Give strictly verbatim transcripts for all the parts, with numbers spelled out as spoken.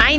I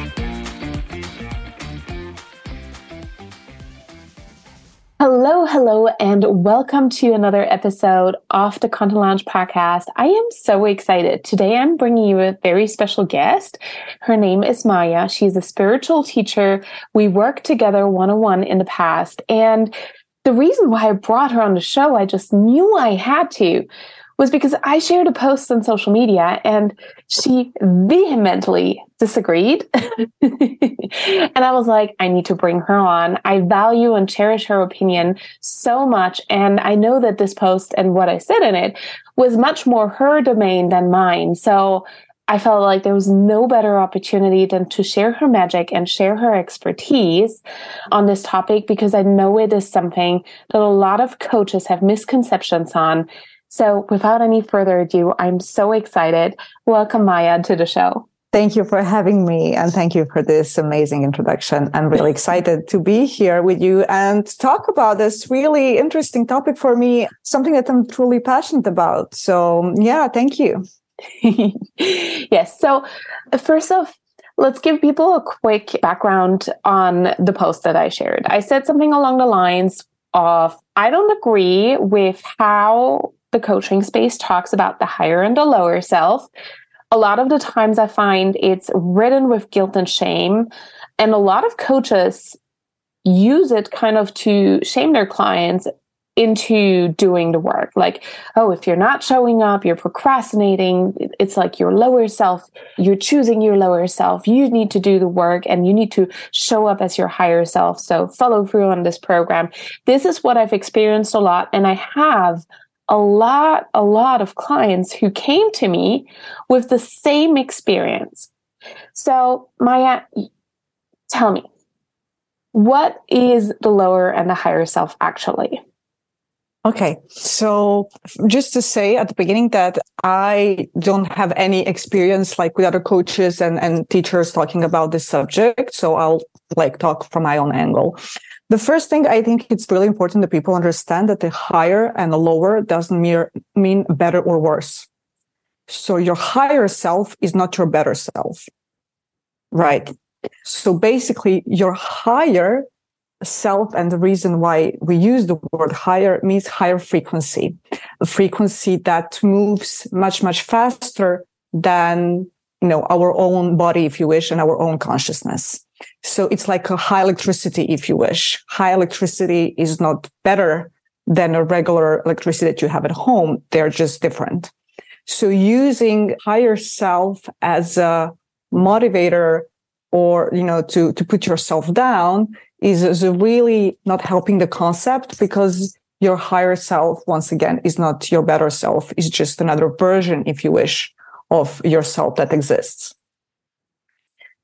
Hello, hello, and welcome to another episode of the Content Lounge podcast. I am so excited. Today, I'm bringing you a very special guest. Her name is Maya. She's a spiritual teacher. We worked together one-on-one in the past. And the reason why I brought her on the show, I just knew I had to, was because I shared a post on social media and she vehemently disagreed. And I was like, I need to bring her on. I value and cherish her opinion so much. And I know that this post and what I said in it was much more her domain than mine. So I felt like there was no better opportunity than to share her magic and share her expertise on this topic, because I know it is something that a lot of coaches have misconceptions on. So without any further ado, I'm so excited. Welcome, Maya, to the show. Thank you for having me. And thank you for this amazing introduction. I'm really excited to be here with you and talk about this really interesting topic for me, something that I'm truly passionate about. So yeah, thank you. Yes. So first off, let's give people a quick background on the post that I shared. I said something along the lines of, I don't agree with how the coaching space talks about the higher and the lower self. A lot of the times I find it's ridden with guilt and shame. And a lot of coaches use it kind of to shame their clients into doing the work. Like, oh, if you're not showing up, you're procrastinating. It's like your lower self, you're choosing your lower self. You need to do the work and you need to show up as your higher self. So follow through on this program. This is what I've experienced a lot. And I have a lot, a lot of clients who came to me with the same experience. So Maya, tell me, what is the lower and the higher self actually? Okay. So just to say at the beginning that I don't have any experience like with other coaches and, and teachers talking about this subject. So I'll like talk from my own angle. The first thing, I think it's really important that people understand that the higher and the lower doesn't mere, mean better or worse. So your higher self is not your better self, right? So basically your higher self, and the reason why we use the word higher, means higher frequency, a frequency that moves much, much faster than, you know, our own body, if you wish, and our own consciousness. So it's like a high electricity, if you wish. High electricity is not better than a regular electricity that you have at home. They're just different. So using higher self as a motivator or, you know, to, to put yourself down is, is really not helping the concept, because your higher self, once again, is not your better self. It's just another version, if you wish, of yourself that exists.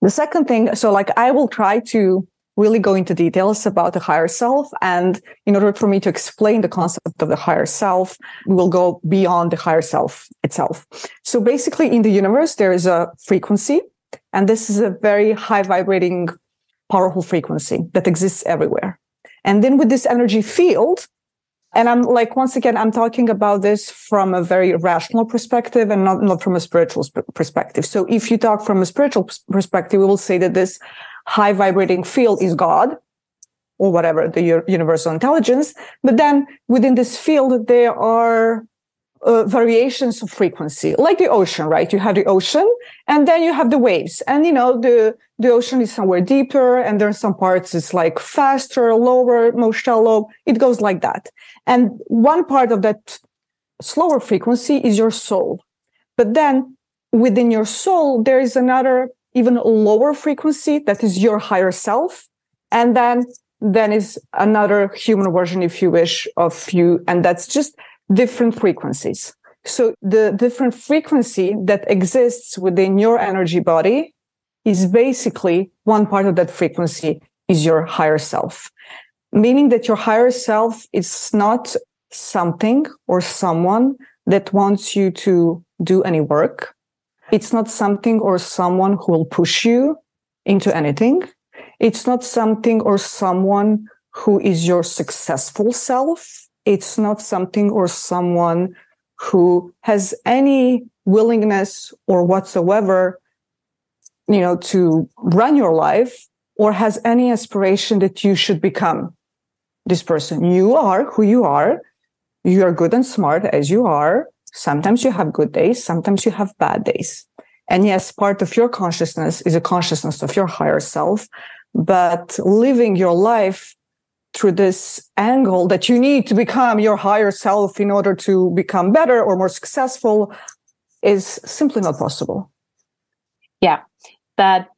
The second thing, so like I will try to really go into details about the higher self. And in order for me to explain the concept of the higher self, we will go beyond the higher self itself. So basically in the universe, there is a frequency, and this is a very high vibrating, powerful frequency that exists everywhere. And then with this energy field, and I'm like, once again, I'm talking about this from a very rational perspective and not, not from a spiritual sp- perspective. So if you talk from a spiritual perspective, we will say that this high vibrating field is God or whatever, the universal intelligence. But then within this field, there are uh, variations of frequency, like the ocean, right? You have the ocean and then you have the waves. And, you know, the, the ocean is somewhere deeper, and there are some parts it's like faster, lower, more shallow. It goes like that. And one part of that slower frequency is your soul. But then within your soul, there is another even lower frequency that is your higher self. And then, then is another human version, if you wish, of you. And that's just different frequencies. So the different frequency that exists within your energy body is basically one part of that frequency is your higher self, meaning that your higher self is not something or someone that wants you to do any work. It's not something or someone who will push you into anything. It's not something or someone who is your successful self. It's not something or someone who has any willingness or whatsoever, you know, to run your life or has any aspiration that you should become this person. You are who you are. You are good and smart as you are. Sometimes you have good days. Sometimes you have bad days. And yes, part of your consciousness is a consciousness of your higher self, but living your life through this angle that you need to become your higher self in order to become better or more successful is simply not possible. Yeah, that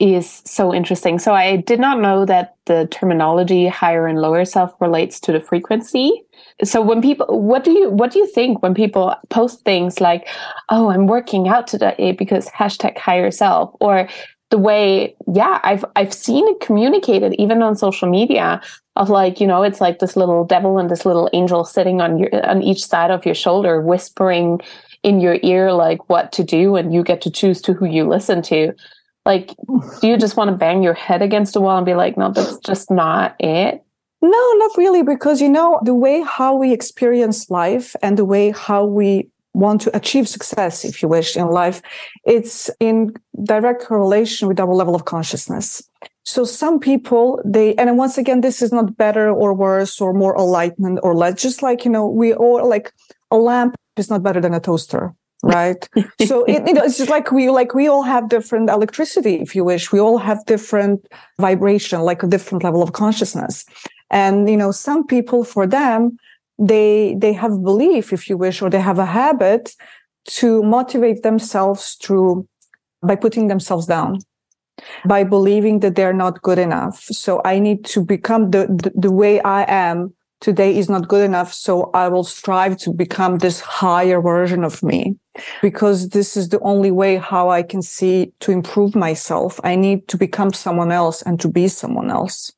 is so interesting. So I did not know that the terminology higher and lower self relates to the frequency. So when people, what do you, what do you think when people post things like, oh, I'm working out today because hashtag higher self, or the way, yeah, I've, I've seen it communicated even on social media of like, you know, it's like this little devil and this little angel sitting on your, on each side of your shoulder, whispering in your ear, like what to do. And you get to choose to who you listen to. Like, do you just want to bang your head against the wall and be like, no, that's just not it? No, not really. Because, you know, the way how we experience life and the way how we want to achieve success, if you wish, in life, it's in direct correlation with our level of consciousness. So some people, they, and once again, this is not better or worse or more enlightenment or less, just like, you know, we all like a lamp is not better than a toaster. Right. So it, you know, it's just like we like we all have different electricity, if you wish. We all have different vibration, like a different level of consciousness. And, you know, some people, for them, they they have belief, if you wish, or they have a habit to motivate themselves through by putting themselves down, by believing that they're not good enough. So I need to become the the, the way I am today is not good enough, so I will strive to become this higher version of me because this is the only way how I can see to improve myself. I need to become someone else and to be someone else.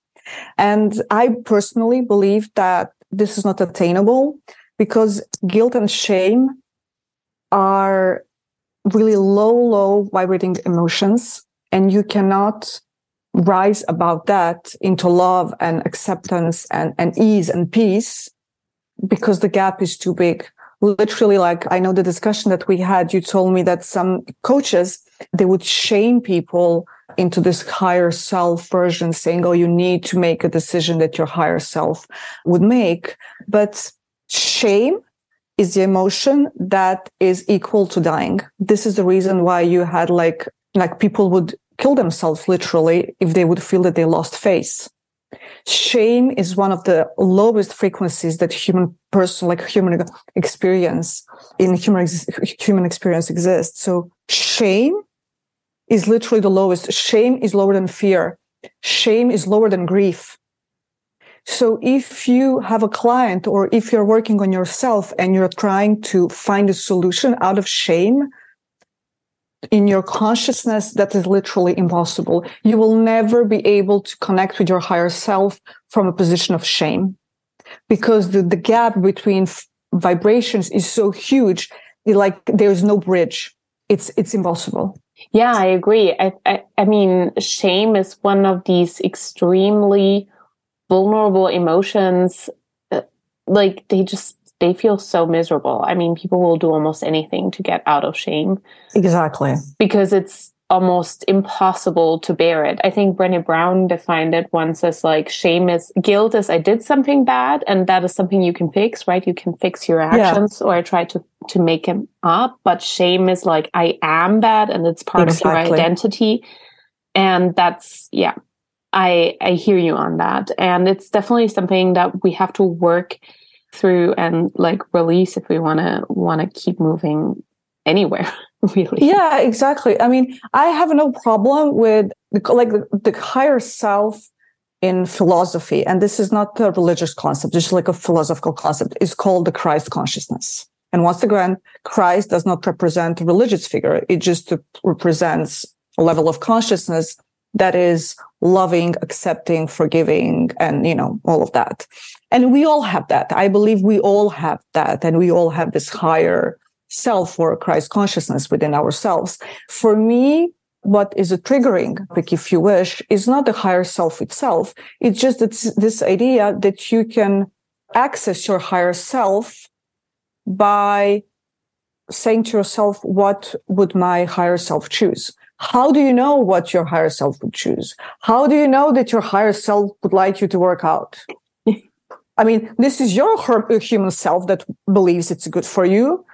And I personally believe that this is not attainable because guilt and shame are really low, low vibrating emotions, and you cannot rise above that into love and acceptance and, and ease and peace because the gap is too big. Literally, like I know the discussion that we had, you told me that some coaches, they would shame people into this higher self version saying, oh, you need to make a decision that your higher self would make. But shame is the emotion that is equal to dying. This is the reason why you had like, like people would kill themselves literally if they would feel that they lost face. Shame is one of the lowest frequencies that human person, like human experience in human, human experience exists. So shame is literally the lowest. Shame is lower than fear. Shame is lower than grief. So if you have a client or if you're working on yourself and you're trying to find a solution out of shame, in your consciousness, that is literally impossible. You will never be able to connect with your higher self from a position of shame because the, the gap between f- vibrations is so huge. Like there is no bridge. It's, it's impossible. Yeah, I agree. I, I, I mean, shame is one of these extremely vulnerable emotions. Like they just, they feel so miserable. I mean, people will do almost anything to get out of shame. Exactly. Because it's almost impossible to bear it. I think Brené Brown defined it once as like shame is, guilt is I did something bad and that is something you can fix, right? You can fix your actions yeah. or try to, to make them up. But shame is like I am bad and it's part exactly. of your identity. And that's, yeah, I I hear you on that. And it's definitely something that we have to work through and like release if we want to want to keep moving anywhere really. Yeah, exactly. I mean, I have no problem with like the, the higher self in philosophy, and this is not a religious concept, it's like a philosophical concept. It's called the Christ consciousness. And once again, Christ does not represent a religious figure. It just represents a level of consciousness that is loving, accepting, forgiving, and, you know, all of that. And we all have that. I believe we all have that. And we all have this higher self or Christ consciousness within ourselves. For me, what is a triggering, like, if you wish, is not the higher self itself. It's just this idea that you can access your higher self by saying to yourself, what would my higher self choose? How do you know what your higher self would choose? How do you know that your higher self would like you to work out? I mean, this is your human self that believes it's good for you.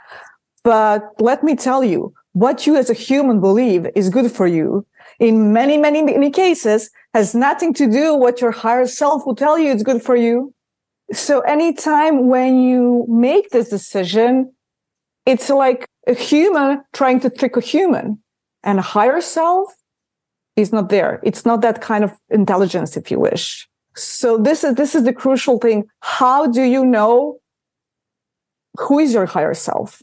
But let me tell you, what you as a human believe is good for you, in many, many, many cases, has nothing to do with what your higher self will tell you it's good for you. So anytime when you make this decision, it's like a human trying to trick a human. And a higher self is not there. It's not that kind of intelligence, if you wish. So this is this is the crucial thing. How do you know who is your higher self?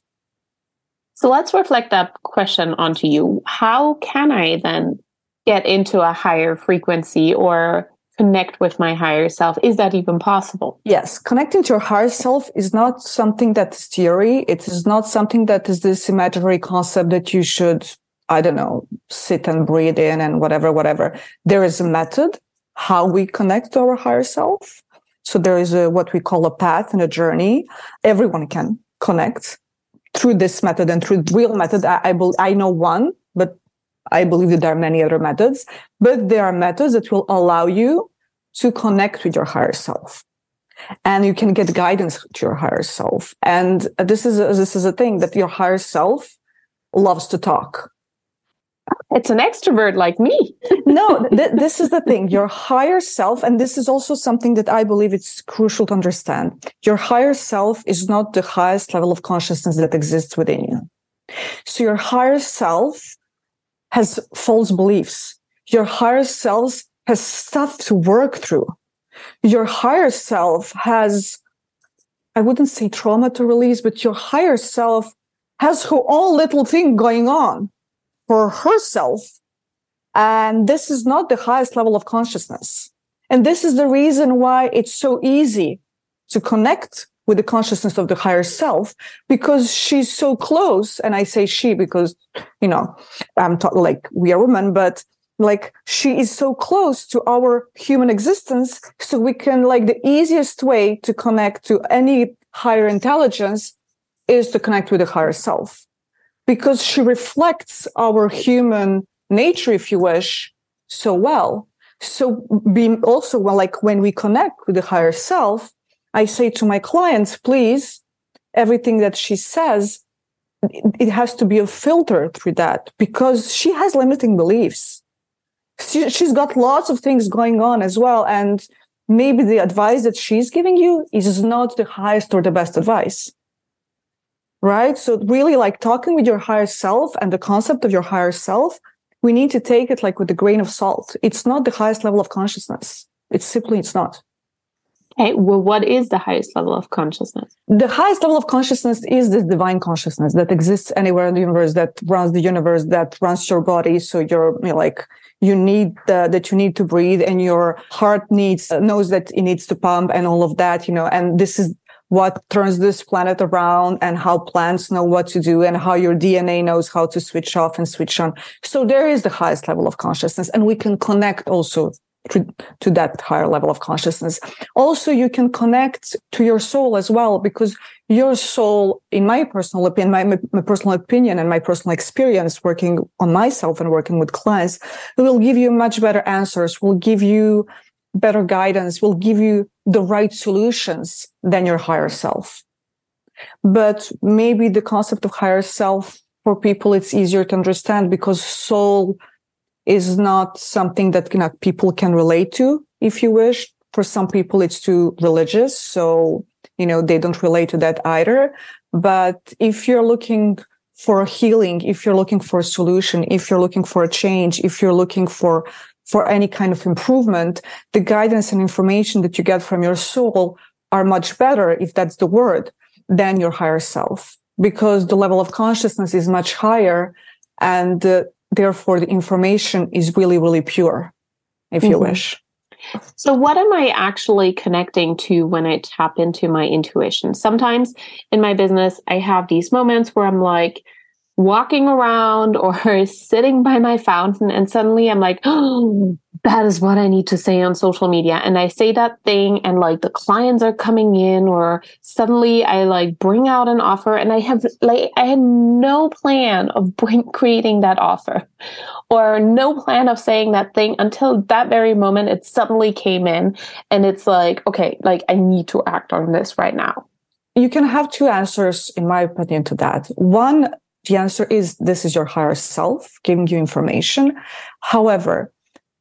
So let's reflect that question onto you. How can I then get into a higher frequency or connect with my higher self? Is that even possible? Yes. Connecting to your higher self is not something that's theory. It is not something that is this imaginary concept that you should, I don't know, sit and breathe in and whatever, whatever. There is a method how we connect to our higher self. So there is a, what we call a path and a journey. Everyone can connect through this method and through real method. I, I, be, I know one, but I believe that there are many other methods, but there are methods that will allow you to connect with your higher self. And you can get guidance to your higher self. And this is a, this is a thing that your higher self loves to talk. It's an extrovert like me. No, th- this is the thing. Your higher self, and this is also something that I believe it's crucial to understand. Your higher self is not the highest level of consciousness that exists within you. So your higher self has false beliefs. Your higher self has stuff to work through. Your higher self has, I wouldn't say trauma to release, but your higher self has her own little thing going on for herself, and this is not the highest level of consciousness. And this is the reason why it's so easy to connect with the consciousness of the higher self, because she's so close. And I say she because, you know, I'm ta- like we are women, but like she is so close to our human existence. So we can, like, the easiest way to connect to any higher intelligence is to connect with the higher self, because she reflects our human nature, if you wish, so well. So being also, well, like when we connect with the higher self, I say to my clients, please, everything that she says, it has to be a filter through that, because she has limiting beliefs. She, she's got lots of things going on as well. And maybe the advice that she's giving you is not the highest or the best advice. Right? So really, like, talking with your higher self and the concept of your higher self, we need to take it like with a grain of salt. It's not the highest level of consciousness. It's simply, it's not. Okay. Well, what is the highest level of consciousness? The highest level of consciousness is this divine consciousness that exists anywhere in the universe, that runs the universe, that runs your body. So you're, you're like, you need the, that you need to breathe, and your heart needs, knows that it needs to pump and all of that, you know, and this is what turns this planet around, and how plants know what to do, and how your D N A knows how to switch off and switch on. So there is the highest level of consciousness, and we can connect also to, to that higher level of consciousness. Also, you can connect to your soul as well, because your soul, in my personal opinion, my, my personal opinion and my personal experience working on myself and working with clients, will give you much better answers, will give you better guidance, will give you the right solutions than your higher self. But maybe the concept of higher self for people, it's easier to understand, because soul is not something that, you know, people can relate to, if you wish. For some people, it's too religious. So, you know, they don't relate to that either. But if you're looking for healing, if you're looking for a solution, if you're looking for a change, if you're looking for for any kind of improvement, the guidance and information that you get from your soul are much better, if that's the word, than your higher self, because the level of consciousness is much higher, and uh, therefore the information is really, really pure, if mm-hmm. you wish. So what am I actually connecting to when I tap into my intuition? Sometimes in my business, I have these moments where I'm like walking around or sitting by my fountain, and suddenly I'm like, oh, that is what I need to say on social media. And I say that thing, and like the clients are coming in, or suddenly I like bring out an offer, and I have like, I had no plan of bring, creating that offer, or no plan of saying that thing until that very moment it suddenly came in. And it's like, okay, like I need to act on this right now. You can have two answers, in my opinion, to that. One, the answer is this is your higher self giving you information. However,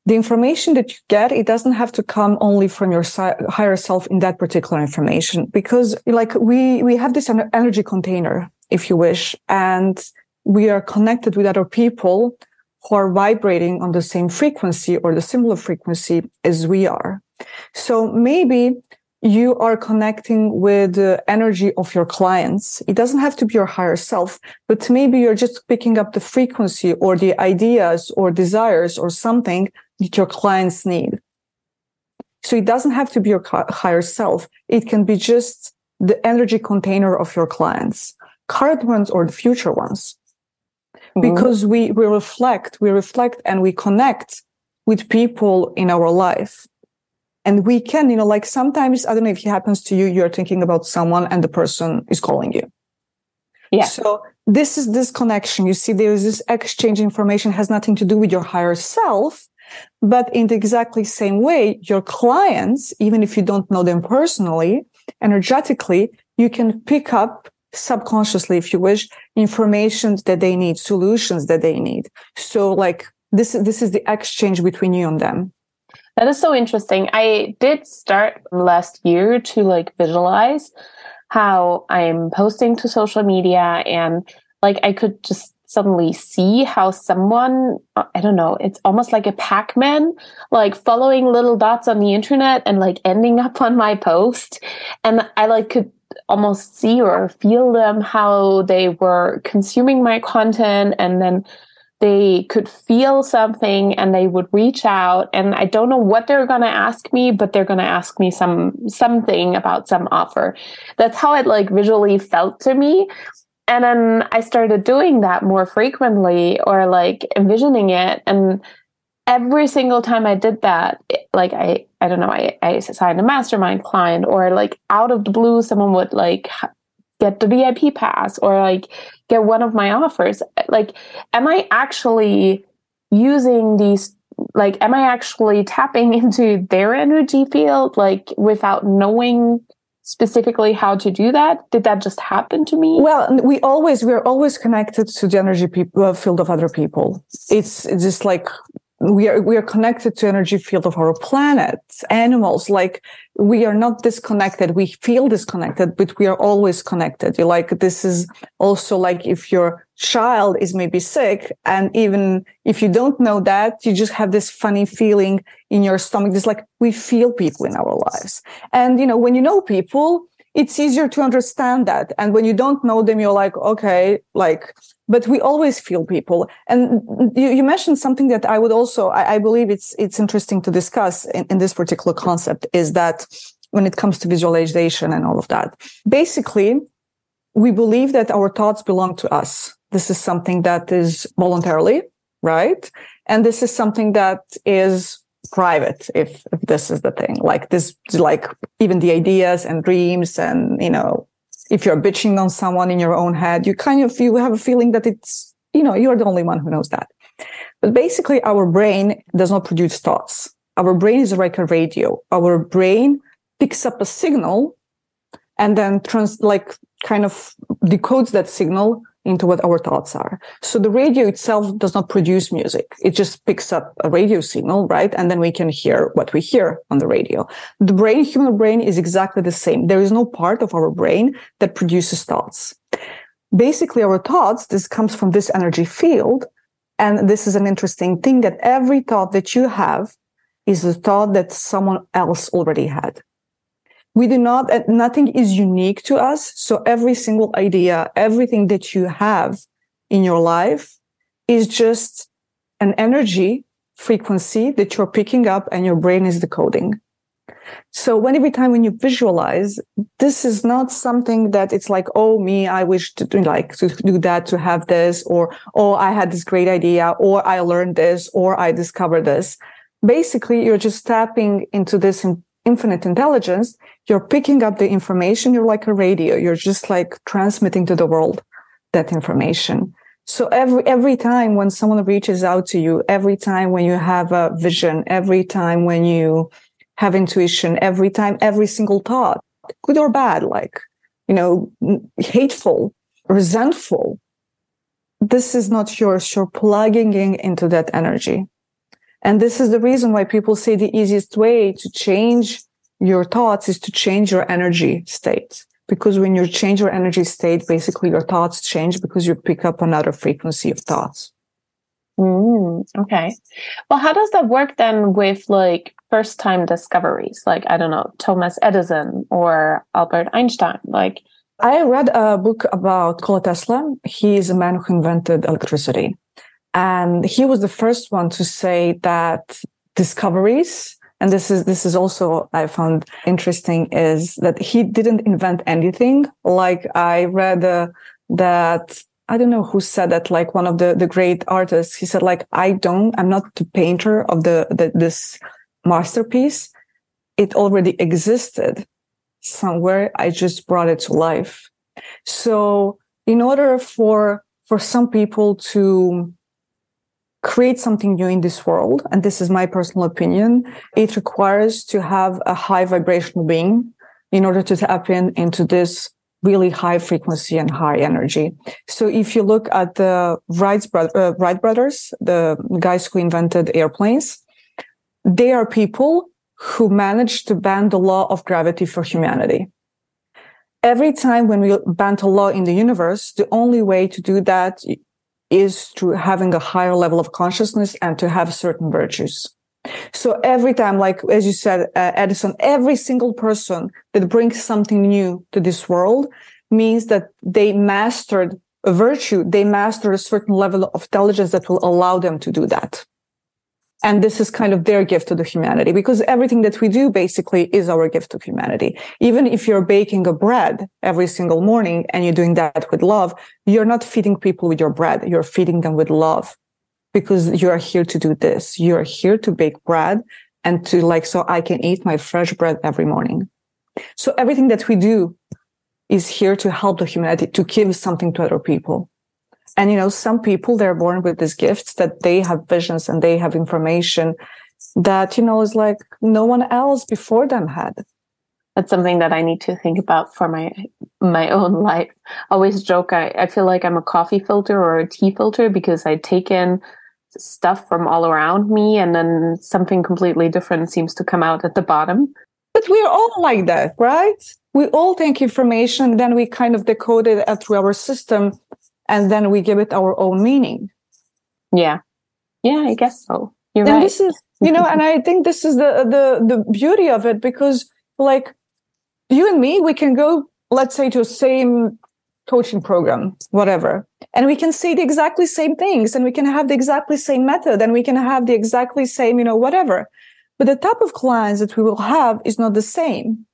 the information that you get, it doesn't have to come only from your si- higher self in that particular information, because like we, we have this energy container, if you wish, and we are connected with other people who are vibrating on the same frequency or the similar frequency as we are. So maybe you are connecting with the energy of your clients. It doesn't have to be your higher self, but maybe you're just picking up the frequency or the ideas or desires or something that your clients need. So it doesn't have to be your higher self. It can be just the energy container of your clients, current ones or the future ones. Mm-hmm. Because we, we reflect, we reflect and we connect with people in our life. And we can, you know, like sometimes, I don't know if it happens to you, you're thinking about someone and the person is calling you. Yeah. So this is this connection. You see, there is this exchange information has nothing to do with your higher self, but in the exactly same way, your clients, even if you don't know them personally, energetically, you can pick up subconsciously, if you wish, information that they need, solutions that they need. So like this, this is the exchange between you and them. That is so interesting. I did start last year to like visualize how I'm posting to social media, and like I could just suddenly see how someone, I don't know, it's almost like a Pac-Man, like following little dots on the internet and like ending up on my post. And I like could almost see or feel them, how they were consuming my content, and then they could feel something and they would reach out, and I don't know what they're going to ask me, but they're going to ask me some something about some offer. That's how it like visually felt to me. And then I started doing that more frequently, or like envisioning it. And every single time I did that, it, like I, I don't know, I, I signed a mastermind client, or like out of the blue, someone would like get the V I P pass, or like get one of my offers. Like, am I actually using these, like, am I actually tapping into their energy field, like without knowing specifically how to do that? Did that just happen to me? Well, we always, we're always connected to the energy pe- uh, field of other people. It's just like, we are, we are connected to energy field of our planet, animals. Like we are not disconnected. We feel disconnected, but we are always connected. You're like, this is also like if your child is maybe sick, and even if you don't know that, you just have this funny feeling in your stomach. It's like we feel people in our lives. And, you know, when you know people, it's easier to understand that. And when you don't know them, you're like, okay, like, but we always feel people. And you, you mentioned something that I would also, I, I believe it's, it's interesting to discuss in, in this particular concept, is that when it comes to visualization and all of that, basically we believe that our thoughts belong to us. This is something that is voluntarily, right? And this is something that is private, if, if this is the thing, like this, like even the ideas and dreams, and you know, if you're bitching on someone in your own head, you kind of, you have a feeling that it's, you know, you're the only one who knows that. But basically our brain does not produce thoughts. Our brain is like a radio. Our brain picks up a signal and then trans, like kind of decodes that signal into what our thoughts are. So the radio itself does not produce music. It just picks up a radio signal, right? And then we can hear what we hear on the radio. The brain, human brain, is exactly the same. There is no part of our brain that produces thoughts. basically our thoughts, this comes from this energy field. And this is an interesting thing, that every thought that you have is a thought that someone else already had. We do not, nothing is unique to us. So every single idea, everything that you have in your life is just an energy frequency that you're picking up and your brain is decoding. So when every time when you visualize, this is not something that it's like, oh, me, I wish to do like to do that, to have this, or, oh, I had this great idea, or I learned this, or I discovered this. Basically, you're just tapping into this in- infinite intelligence. You're picking up the information. You're like a radio. You're just like transmitting to the world that information. So every, every time when someone reaches out to you, every time when you have a vision, every time when you have intuition, every time, every single thought, good or bad, like, you know, hateful, resentful, this is not yours. You're plugging in into that energy. And this is the reason why people say the easiest way to change your thoughts is to change your energy state. Because when you change your energy state, basically your thoughts change because you pick up another frequency of thoughts. Mm, okay. Well, how does that work then with like first time discoveries? Like, I don't know, Thomas Edison or Albert Einstein? Like, I read a book about Nikola Tesla. He is a man who invented electricity. And he was the first one to say that discoveries, and this is this is also I found interesting, is that he didn't invent anything. Like I read uh, that, I don't know who said that, like one of the, the great artists, he said, like, I don't, I'm not the painter of the, the this masterpiece. It already existed somewhere. I just brought it to life. So in order for for some people to create something new in this world, and this is my personal opinion, it requires to have a high vibrational being in order to tap in into this really high frequency and high energy. So if you look at the Wright brothers, uh, Wright brothers, the guys who invented airplanes, they are people who managed to bend the law of gravity for humanity. Every time when we bend a law in the universe, the only way to do that is through having a higher level of consciousness and to have certain virtues. So every time, like, as you said, uh, Edison, every single person that brings something new to this world means that they mastered a virtue. They mastered a certain level of intelligence that will allow them to do that. And this is kind of their gift to the humanity, because everything that we do basically is our gift to humanity. Even if you're baking a bread every single morning and you're doing that with love, you're not feeding people with your bread. You're feeding them with love, because you're here to do this. You're here to bake bread and to like, so I can eat my fresh bread every morning. So everything that we do is here to help the humanity, to give something to other people. And, you know, some people, they're born with these gifts that they have visions and they have information that, you know, is like no one else before them had. That's something that I need to think about for my my own life. I always joke, I, I feel like I'm a coffee filter or a tea filter, because I take in stuff from all around me and then something completely different seems to come out at the bottom. But we're all like that, right? We all take information, then we kind of decode it through our system. And then we give it our own meaning. Yeah. Yeah, I guess so. You're and right. This is, you know, and I think this is the, the, the beauty of it, because like you and me, we can go, let's say, to the same coaching program, whatever, and we can say the exactly same things, and we can have the exactly same method, and we can have the exactly same, you know, whatever. But the type of clients that we will have is not the same,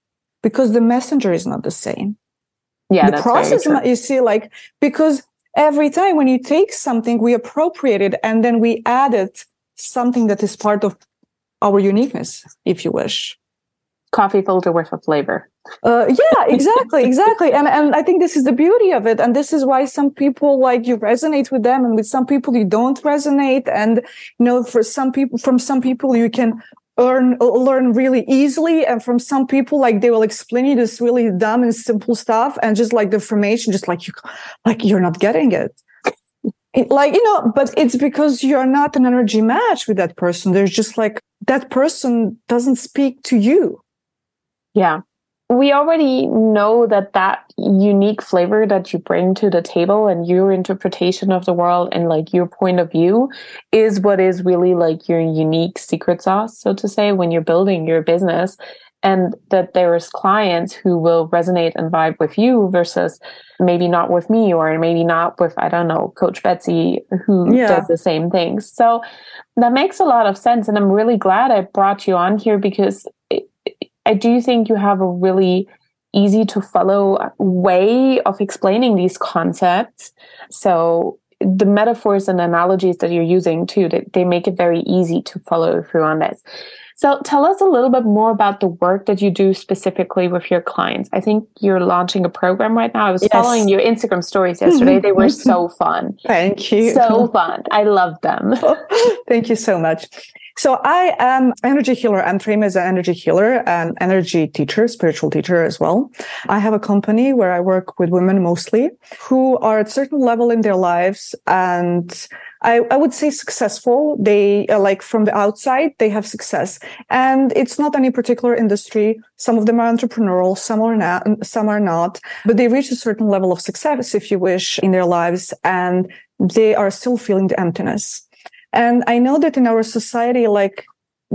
because the messenger is not the same. Yeah. The that's process, very true. You see, like, because every time when you take something, we appropriate it and then we added something that is part of our uniqueness, if you wish. Coffee filter with a flavor. Uh, yeah, exactly, exactly. And and I think this is the beauty of it. And this is why some people, like, you resonate with them, and with some people you don't resonate. And, you know, for some people, from some people you can Learn, learn really easily. And from some people, like, they will explain you this really dumb and simple stuff. And just like the information, just like you, like you're not getting it. it. Like, you know, but it's because you're not an energy match with that person. There's just like, that person doesn't speak to you. Yeah. we already know that that unique flavor that you bring to the table and your interpretation of the world and like your point of view is what is really like your unique secret sauce, so to say, when you're building your business, and that there is clients who will resonate and vibe with you versus maybe not with me, or maybe not with, I don't know, Coach Betsy, who yeah. does the same things. So that makes a lot of sense. And I'm really glad I brought you on here, because it, I do think you have a really easy to follow way of explaining these concepts. So the metaphors and analogies that you're using too, they, they make it very easy to follow through on this. So tell us a little bit more about the work that you do specifically with your clients. I think you're launching a program right now. I was yes. following your Instagram stories yesterday. They were so fun. Thank you. So fun. I love them. Thank you so much. So I am an energy healer. I'm trained as an energy healer and energy teacher, spiritual teacher as well. I have a company where I work with women mostly who are at a certain level in their lives, and I, I would say successful. They are like from the outside, they have success, and it's not any particular industry. Some of them are entrepreneurial, some are not, some are not, but they reach a certain level of success, if you wish, in their lives, and they are still feeling the emptiness. And I know that in our society, like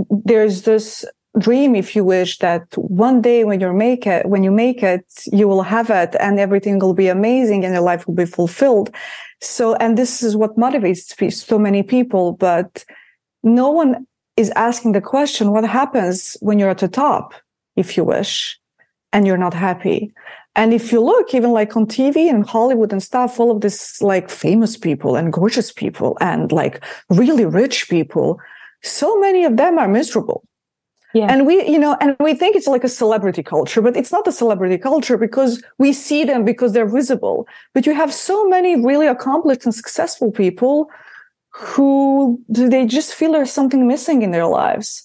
there's this dream, if you wish, that one day when you make it, when you make it, you will have it and everything will be amazing and your life will be fulfilled. So, and this is what motivates so many people, but no one is asking the question, what happens when you're at the top, if you wish, and you're not happy? And if you look, even like on T V and Hollywood and stuff, all of this like famous people and gorgeous people and like really rich people, so many of them are miserable. Yeah. And we, you know, and we think it's like a celebrity culture, but it's not a celebrity culture because we see them because they're visible. But you have so many really accomplished and successful people who they just feel there's something missing in their lives.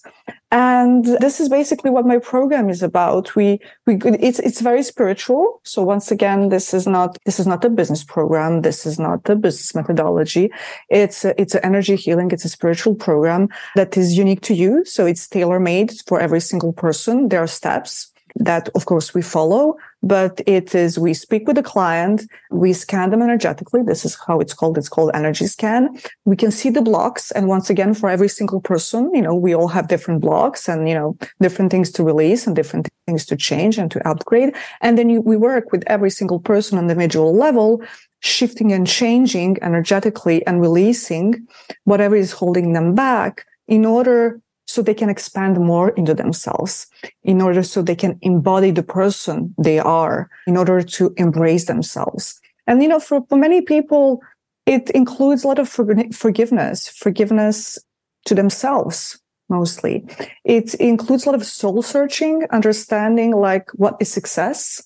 And this is basically what my program is about. We, we, it's, it's very spiritual. So once again, this is not, this is not a business program. This is not a business methodology. It's, a, it's an energy healing. It's a spiritual program that is unique to you. So it's tailor-made for every single person. There are steps that, of course, we follow, but it is, we speak with the client, we scan them energetically. This is how it's called. It's called energy scan. We can see the blocks. And once again, for every single person, you know, we all have different blocks and, you know, different things to release and different things to change and to upgrade. And then you, we work with every single person on the individual level, shifting and changing energetically and releasing whatever is holding them back in order so they can expand more into themselves, in order so they can embody the person they are, in order to embrace themselves. And, you know, for, for many people, it includes a lot of forgiveness, forgiveness to themselves, mostly. It includes a lot of soul searching, understanding, like, what is success?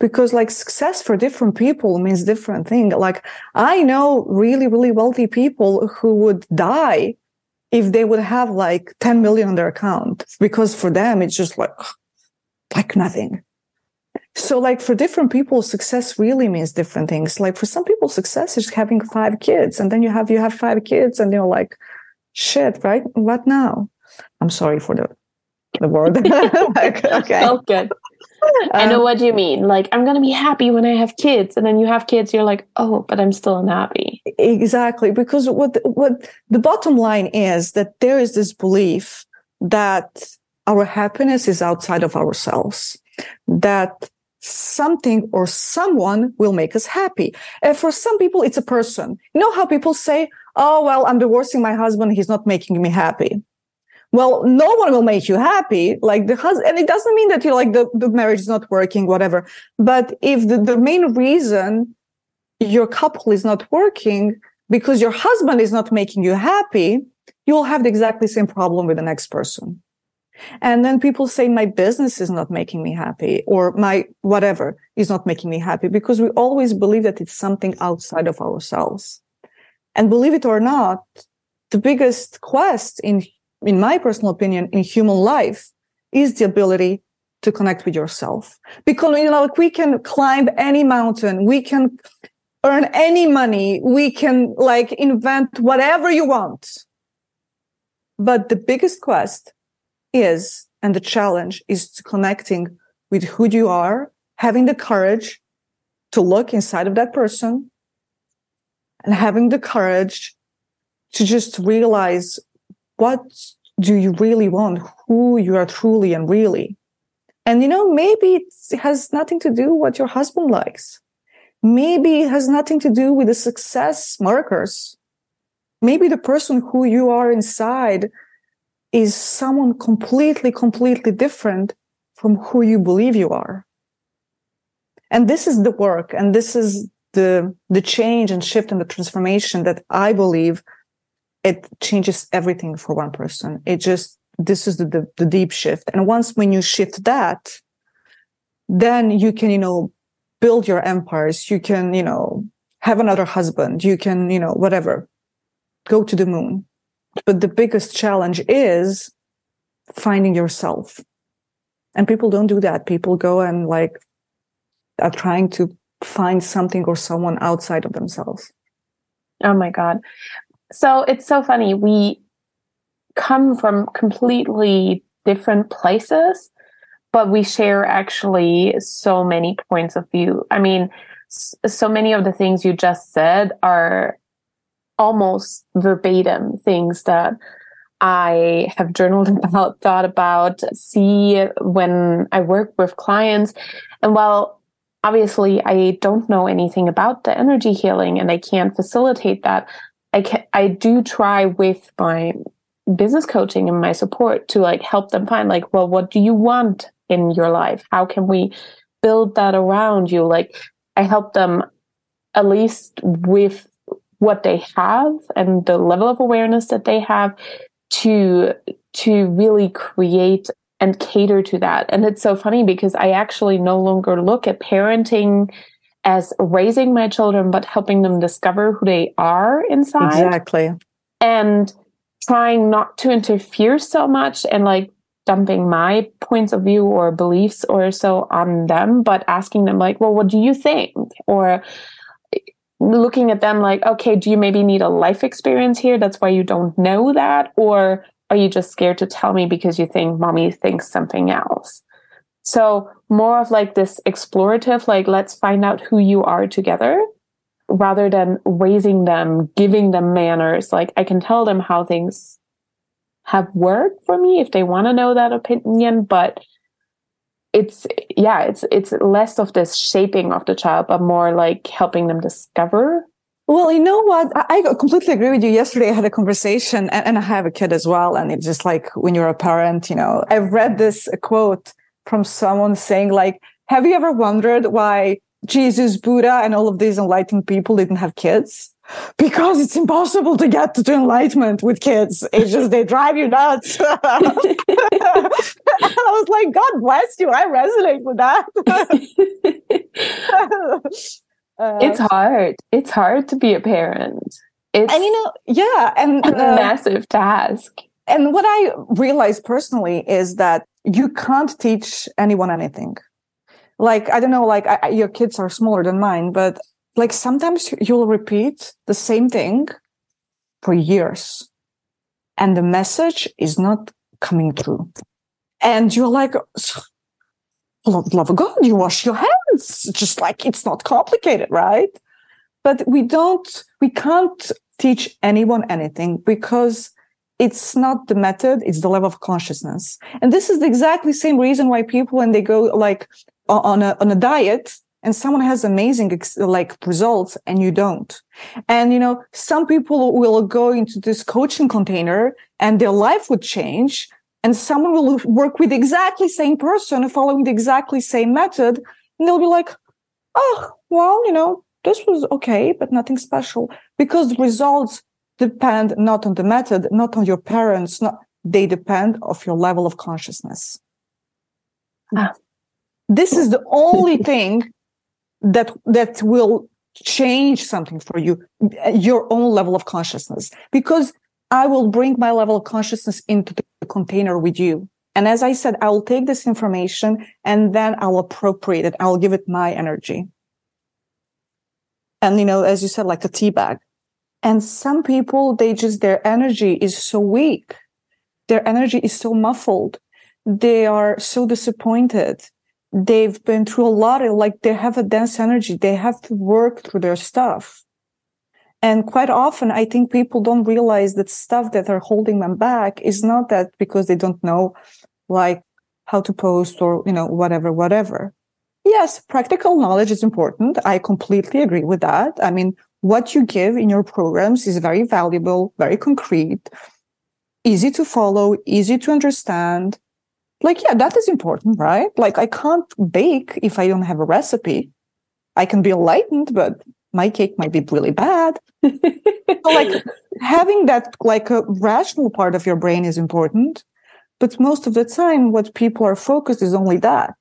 Because, like, success for different people means different thing. Like, I know really, really wealthy people who would die if they would have like ten million on their account, because for them, it's just like, like nothing. So like for different people, success really means different things. Like for some people, success is having five kids, and then you have, you have five kids and you're like, shit, right? What now? I'm sorry for the, the word. Like, okay. Oh, good. Um, I know what you mean. Like, I'm going to be happy when I have kids. And then you have kids, you're like, oh, but I'm still unhappy. Exactly. Because what what the bottom line is that there is this belief that our happiness is outside of ourselves, that something or someone will make us happy. And for some people, it's a person. You know how people say, oh, well, I'm divorcing my husband. He's not making me happy. Well, no one will make you happy, like the husband. And it doesn't mean that you like the, the marriage is not working, whatever. But if the, the main reason your couple is not working because your husband is not making you happy, you will have the exactly same problem with the next person. And then people say, my business is not making me happy, or my whatever is not making me happy, because we always believe that it's something outside of ourselves. And believe it or not, the biggest quest in in my personal opinion, in human life, is the ability to connect with yourself. Because, you know, like we can climb any mountain, we can earn any money, we can like invent whatever you want. But the biggest quest is, and the challenge is to connecting with who you are, having the courage to look inside of that person and having the courage to just realize what do you really want, who you are truly and really. And, you know, maybe it has nothing to do with what your husband likes. Maybe it has nothing to do with the success markers. Maybe the person who you are inside is someone completely, completely different from who you believe you are. And this is the work, and this is the the change and shift and the transformation that I believe it changes everything for one person. It just, this is the, the, the deep shift. And once when you shift that, then you can, you know, build your empires. You can, you know, have another husband. You can, you know, whatever, go to the moon. But the biggest challenge is finding yourself. And people don't do that. People go and like are trying to find something or someone outside of themselves. Oh my God. So it's so funny. We come from completely different places, but we share actually so many points of view. I mean, so many of the things you just said are almost verbatim things that I have journaled about, thought about, see when I work with clients. And while obviously I don't know anything about the energy healing and I can't facilitate that, I can, I do try with my business coaching and my support to like help them find like, well, what do you want in your life? How can we build that around you? Like I help them at least with what they have and the level of awareness that they have to, to really create and cater to that. And it's so funny because I actually no longer look at parenting as raising my children, but helping them discover who they are inside. Exactly. And trying not to interfere so much and like dumping my points of view or beliefs or so on them, but asking them like, well, what do you think? Or looking at them like, okay, do you maybe need a life experience here? That's why you don't know that. Or are you just scared to tell me because you think mommy thinks something else? So more of like this explorative, like let's find out who you are together rather than raising them, giving them manners. Like I can tell them how things have worked for me if they want to know that opinion, but It's, yeah, it's it's less of this shaping of the child, but more like helping them discover. Well, you know what? I, I completely agree with you. Yesterday, I had a conversation, and, and I have a kid as well. And it's just like when you're a parent, you know, I read this quote from someone saying like, have you ever wondered why Jesus, Buddha, and all of these enlightened people didn't have kids? Because it's impossible to get to enlightenment with kids. It's just they drive you nuts. And I was like, God bless you. I resonate with that. uh, it's hard. It's hard to be a parent. It's and you know, yeah, and a uh, massive task. And what I realized personally is that you can't teach anyone anything. Like I don't know, like I, your kids are smaller than mine, but. Like sometimes you'll repeat the same thing for years and the message is not coming through. And you're like, love, love of God, you wash your hands. Just like, it's not complicated, right? But we don't, we can't teach anyone anything because it's not the method, it's the level of consciousness. And this is the exactly same reason why people, when they go like on a, on a diet, and someone has amazing like results and you don't. And, you know, some people will go into this coaching container and their life would change. And someone will work with the exactly same person following the exactly same method. And they'll be like, oh, well, you know, this was okay, but nothing special. Because the results depend not on the method, not on your parents. Not, they depend of your level of consciousness. Ah. This is the only thing that that will change something for you, your own level of consciousness, because I will bring my level of consciousness into the container with you. And as I said, I will take this information and then I'll appropriate it. I'll give it my energy. And, you know, as you said, like a tea bag. And some people, they just, their energy is so weak. Their energy is so muffled. They are so disappointed. they've been through a lot of, like, they have a dense energy. They have to work through their stuff. And quite often, I think people don't realize that stuff that are holding them back is not that because they don't know, like, how to post or, you know, whatever, whatever. Yes, practical knowledge is important. I completely agree with that. I mean, what you give in your programs is very valuable, very concrete, easy to follow, easy to understand. Like, yeah, that is important, right? Like, I can't bake if I don't have a recipe. I can be enlightened, but my cake might be really bad. So, like, having that, like, a rational part of your brain is important. But most of the time, what people are focused is only that.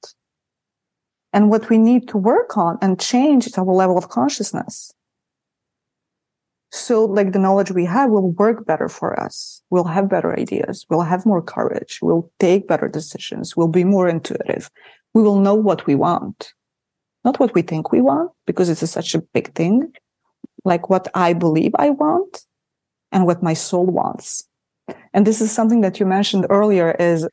And what we need to work on and change is our level of consciousness. So, like, the knowledge we have will work better for us. We'll have better ideas. We'll have more courage. We'll take better decisions. We'll be more intuitive. We will know what we want, not what we think we want, because it's a, such a big thing, like what I believe I want and what my soul wants. And this is something that you mentioned earlier is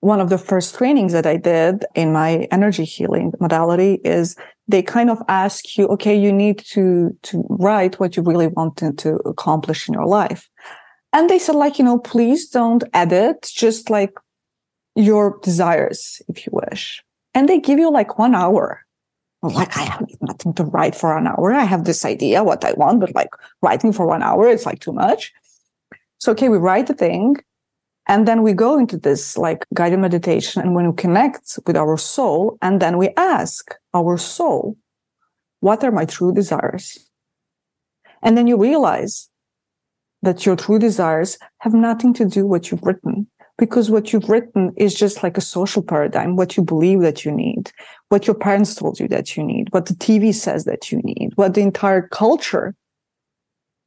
one of the first trainings that I did in my energy healing modality is they kind of ask you, okay, you need to, to write what you really want to accomplish in your life. And they said, like, you know, please don't edit, just like your desires, if you wish. And they give you like one hour. Like, I have nothing to write for an hour. I have this idea what I want, but like writing for one hour, it's like too much. So, okay, we write the thing. And then we go into this like guided meditation, and when we connect with our soul, and then we ask our soul, what are my true desires? And then you realize that your true desires have nothing to do with what you've written, because what you've written is just like a social paradigm, what you believe that you need, what your parents told you that you need, what the T V says that you need, what the entire culture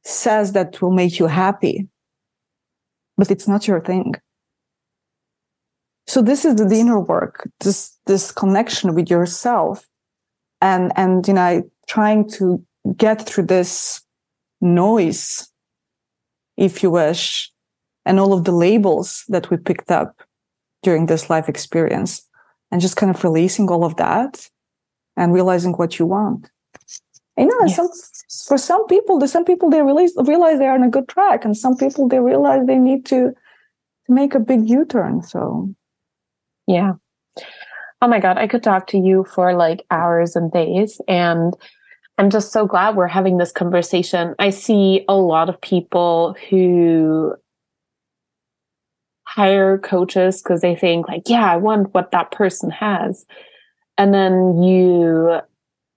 says that will make you happy. But it's not your thing. So this is the inner work, this this connection with yourself, and and you know, trying to get through this noise, if you wish, and all of the labels that we picked up during this life experience, and just kind of releasing all of that and realizing what you want. You know, yes. some, for some people, there's some people, they realize, realize they are on a good track. And some people, they realize they need to, to make a big U-turn. So, yeah. Oh, my God. I could talk to you for like hours and days. And I'm just so glad we're having this conversation. I see a lot of people who hire coaches because they think like, yeah, I want what that person has. And then you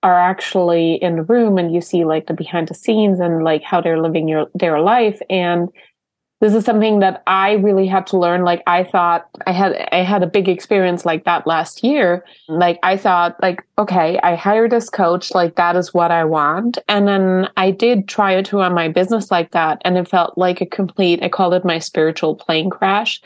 are actually in the room and you see like the behind the scenes and like how they're living your their life. And this is something that I really had to learn. Like I thought I had, I had a big experience like that last year. Like I thought like, okay, I hired this coach. Like that is what I want. And then I did try it to run my business like that. And it felt like a complete, I called it my spiritual plane crash.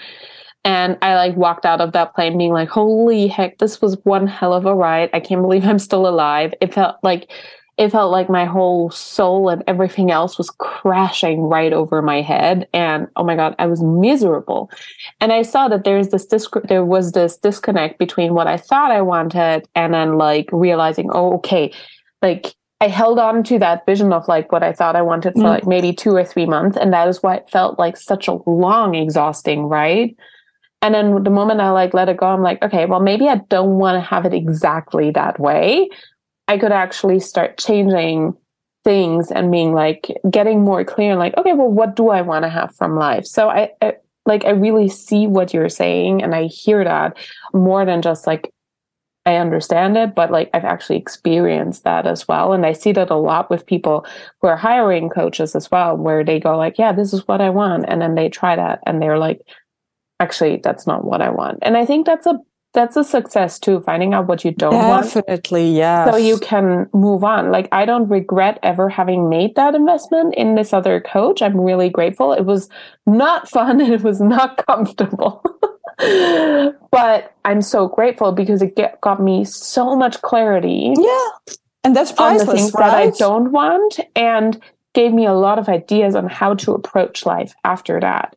And I like walked out of that plane being like, holy heck, this was one hell of a ride. I can't believe I'm still alive. It felt like, it felt like my whole soul and everything else was crashing right over my head. And oh my God, I was miserable. And I saw that there's this, disc- there was this disconnect between what I thought I wanted and then like realizing, oh, okay, like I held on to that vision of like what I thought I wanted for mm. like maybe two or three months. And that is why it felt like such a long, exhausting ride. And then the moment I like let it go, I'm like, okay, well, maybe I don't want to have it exactly that way. I could actually start changing things and being like getting more clear and like, okay, well, what do I want to have from life? So I, I like, I really see what you're saying and I hear that more than just like, I understand it, but like I've actually experienced that as well. And I see that a lot with people who are hiring coaches as well, where they go like, yeah, this is what I want. And then they try that and they're like, actually, that's not what I want. And I think that's a that's a success too, finding out what you don't Definitely, want. Definitely, yes. So you can move on. Like, I don't regret ever having made that investment in this other coach. I'm really grateful. It was not fun and it was not comfortable. But I'm so grateful because it get, got me so much clarity. Yeah, and that's priceless, on the things right? that I don't want, and gave me a lot of ideas on how to approach life after that.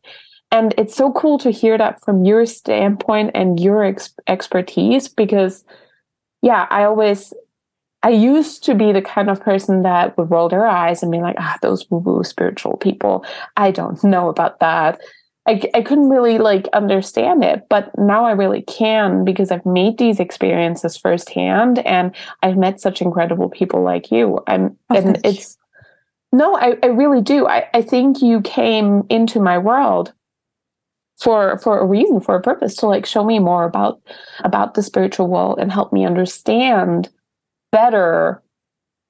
And it's so cool to hear that from your standpoint and your ex- expertise, because yeah, I always, I used to be the kind of person that would roll their eyes and be like, ah, those woo-woo spiritual people, I don't know about that. I, I couldn't really like understand it, but now I really can, because I've made these experiences firsthand and I've met such incredible people like you. I'm, oh, and it's, you. no, I, I really do. I, I think you came into my world for, for a reason, for a purpose, to like show me more about, about the spiritual world and help me understand better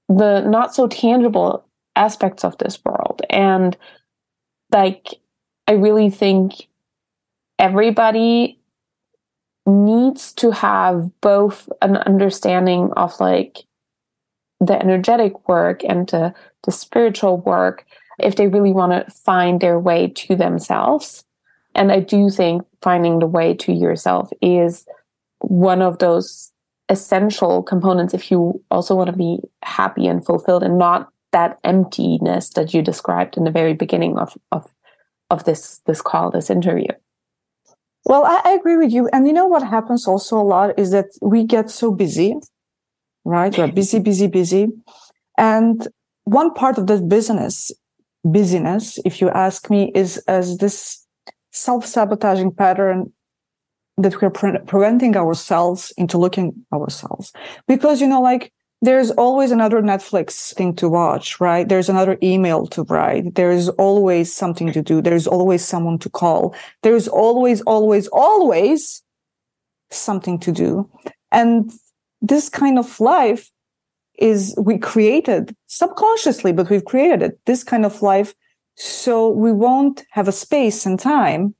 the not so tangible aspects of this world. And like, I really think everybody needs to have both an understanding of like the energetic work and the, the spiritual work if they really want to find their way to themselves. And I do think finding the way to yourself is one of those essential components if you also want to be happy and fulfilled and not that emptiness that you described in the very beginning of, of of this, this call, this interview. Well, I, I agree with you. And you know what happens also a lot is that we get so busy, right? We're busy, busy, busy. And one part of this business, busyness, if you ask me, is as this self-sabotaging pattern that we're pre- preventing ourselves into looking ourselves. Because, you know, like, there's always another Netflix thing to watch, right? There's another email to write. There's always something to do. There's always someone to call. There's always, always, always something to do. And this kind of life is, we created subconsciously, but we've created it, this kind of life. So we won't have a space and time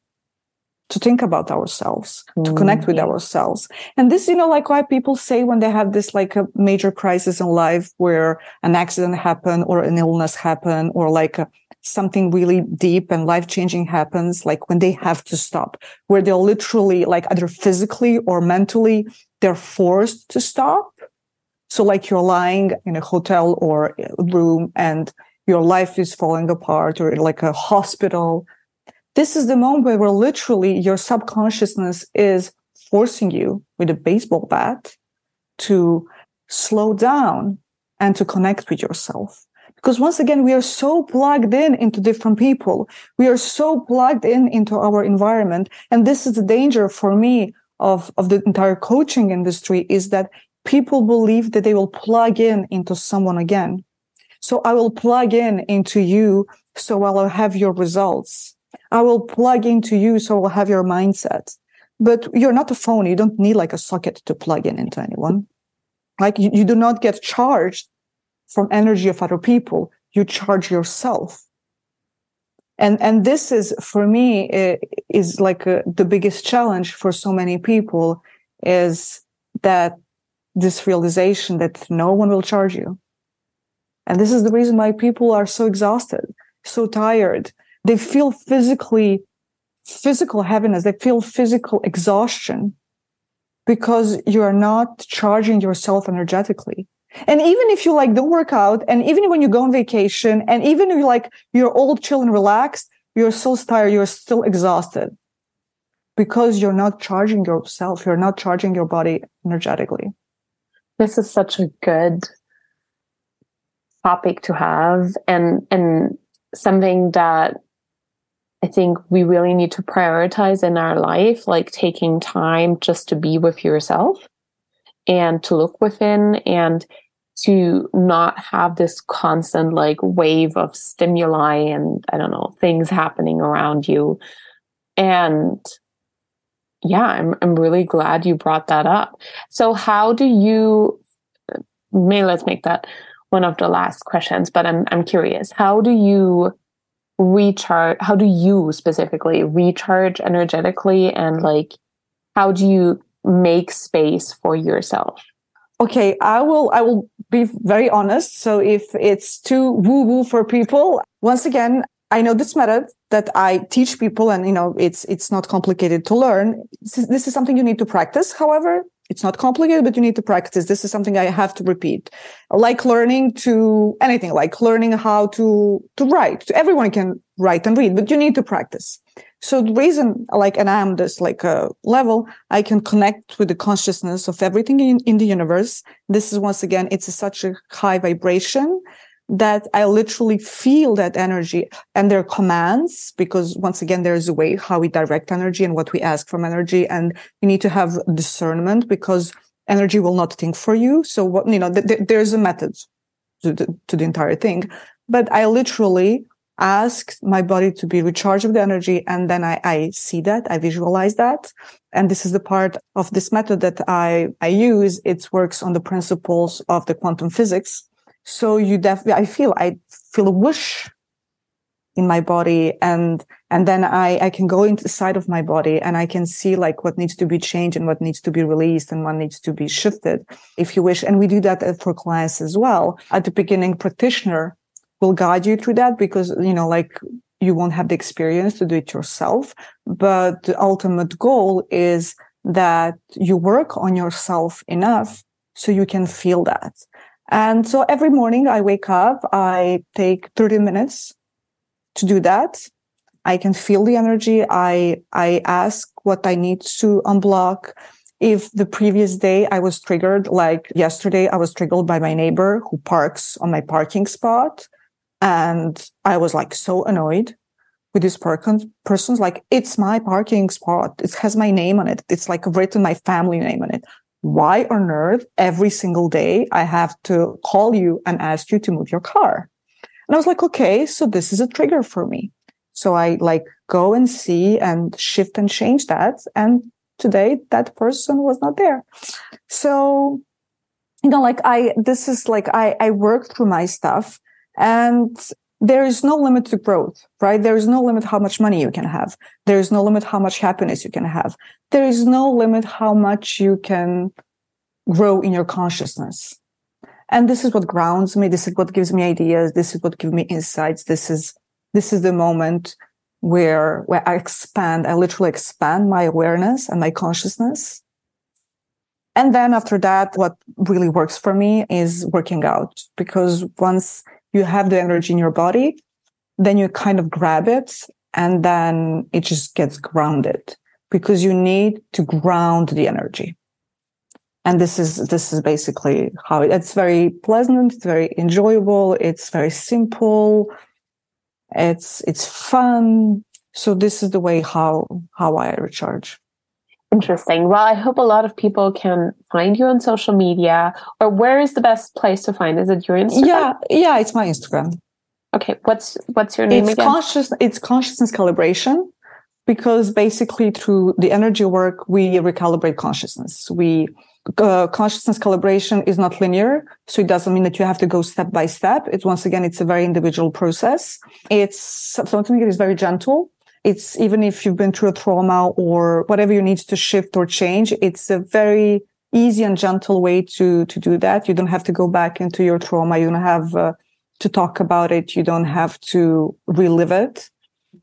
to think about ourselves, to connect with ourselves. And this, you know, like why people say when they have this like a major crisis in life where an accident happened or an illness happened or like a, something really deep and life-changing happens, like when they have to stop, where they're literally like either physically or mentally, they're forced to stop. So like you're lying in a hotel or a room and your life is falling apart, or like a hospital. This is the moment where literally your subconsciousness is forcing you with a baseball bat to slow down and to connect with yourself. Because once again, we are so plugged in into different people. We are so plugged in into our environment. And this is the danger for me of, of the entire coaching industry, is that people believe that they will plug in into someone again. So I will plug in into you, so I'll have your results. I will plug into you, so I'll have your mindset. But you're not a phone. You don't need like a socket to plug in into anyone. Like you, you do not get charged from energy of other people. You charge yourself. And and this is, for me, is like a, the biggest challenge for so many people, is that this realization that no one will charge you. And this is the reason why people are so exhausted, so tired. They feel physically, physical heaviness. They feel physical exhaustion because you are not charging yourself energetically. And even if you like don't work out, and even when you go on vacation, and even if you like you're all chill and relaxed, you're so tired, you're still exhausted because you're not charging yourself. You're not charging your body energetically. This is such a good topic to have, and and something that I think we really need to prioritize in our life, like taking time just to be with yourself and to look within and to not have this constant like wave of stimuli and, I don't know, things happening around you. And yeah, I'm I'm really glad you brought that up. So how do you, maybe let's make that one of the last questions, but I'm I'm curious, how do you recharge, how do you specifically recharge energetically, and like how do you make space for yourself? Okay, I will I will be very honest. So if it's too woo-woo for people, once again, I know this method that I teach people, and you know it's it's not complicated to learn. This is, this is something you need to practice, however. It's not complicated, but you need to practice. This is something I have to repeat. Like learning to anything, like learning how to, to write. Everyone can write and read, but you need to practice. So the reason, like, and I'm this like a uh, level, I can connect with the consciousness of everything in, in the universe. This is, once again, it's a, such a high vibration that I literally feel that energy and their commands, because once again, there's a way how we direct energy and what we ask from energy. And you need to have discernment because energy will not think for you. So what, you know, th- th- there's a method to the, to the entire thing, but I literally ask my body to be recharged with energy. And then I, I see that, I visualize that. And this is the part of this method that I, I use. It works on the principles of the quantum physics. So you definitely, I feel, I feel a whoosh in my body, and, and then I, I can go into the side of my body and I can see like what needs to be changed and what needs to be released and what needs to be shifted, if you wish. And we do that for clients as well. At the beginning, practitioner will guide you through that because, you know, like you won't have the experience to do it yourself. But the ultimate goal is that you work on yourself enough so you can feel that. And so every morning I wake up, I take thirty minutes to do that. I can feel the energy. I, I ask what I need to unblock. If the previous day I was triggered, like yesterday, I was triggered by my neighbor who parks on my parking spot. And I was like so annoyed with this person's like, it's my parking spot. It has my name on it. It's like written my family name on it. Why on earth every single day I have to call you and ask you to move your car? And I was like, okay, so this is a trigger for me. So I like go and see and shift and change that. And today that person was not there. So, you know, like I, this is like, I, I work through my stuff, and there is no limit to growth, right? There is no limit how much money you can have. There is no limit how much happiness you can have. There is no limit how much you can grow in your consciousness. And this is what grounds me. This is what gives me ideas. This is what gives me insights. This is, this is the moment where, where I expand. I literally expand my awareness and my consciousness. And then after that, what really works for me is working out, because once you have the energy in your body, then you kind of grab it, and then it just gets grounded, because you need to ground the energy. And this is, this is basically how it, it's very pleasant. It's very enjoyable. It's very simple. It's, it's fun. So this is the way how, how I recharge. Interesting. Well, I hope a lot of people can find you on social media. Or where is the best place to find? Is it your Instagram? Yeah, yeah, it's my Instagram. Okay, what's what's your name it's again? Conscious, it's Consciousness Calibration, because basically through the energy work, we recalibrate consciousness. We uh, Consciousness Calibration is not linear, so it doesn't mean that you have to go step by step. It's, once again, it's a very individual process. It's something that is very gentle. It's even if you've been through a trauma or whatever you need to shift or change, it's a very easy and gentle way to, to do that. You don't have to go back into your trauma. You don't have uh, to talk about it. You don't have to relive it.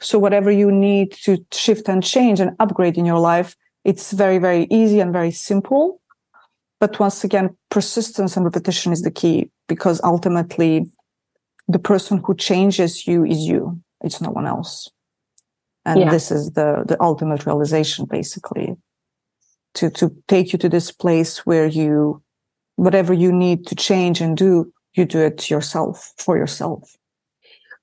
So whatever you need to shift and change and upgrade in your life, it's very, very easy and very simple. But once again, persistence and repetition is the key, because ultimately the person who changes you is you. It's no one else. And yeah. This is the, the ultimate realization, basically, to, to take you to this place where you, whatever you need to change and do, you do it yourself, for yourself.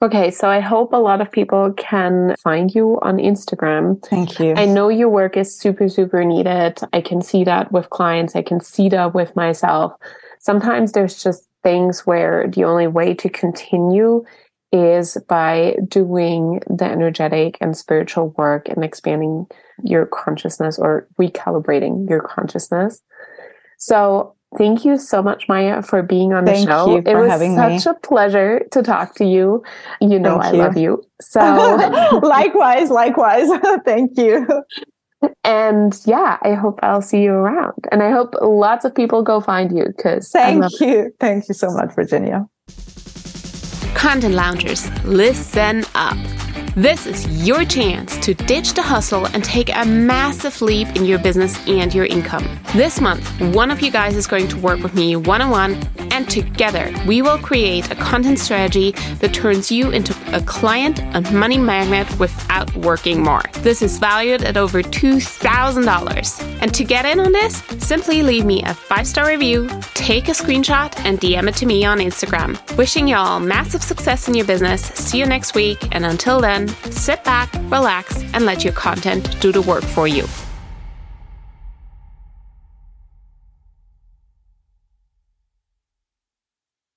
Okay, so I hope a lot of people can find you on Instagram. Thank you. I know your work is super, super needed. I can see that with clients. I can see that with myself. Sometimes there's just things where the only way to continue is by doing the energetic and spiritual work and expanding your consciousness or recalibrating your consciousness. So thank you so much, Maya, for being on the show. Thank you for having me. It was such a pleasure to talk to you. You know I love you. So likewise, likewise. Thank you. And yeah, I hope I'll see you around. And I hope lots of people go find you, because thank you. Thank you so much, Virginia. Content Loungers, listen up. This is your chance to ditch the hustle and take a massive leap in your business and your income. This month, one of you guys is going to work with me one-on-one, and together we will create a content strategy that turns you into a client and money magnet without working more. This is valued at over two thousand dollars. And to get in on this, simply leave me a five-star review, take a screenshot, and D M it to me on Instagram. Wishing you all massive success in your business. See you next week. And until then, sit back, relax, and let your content do the work for you.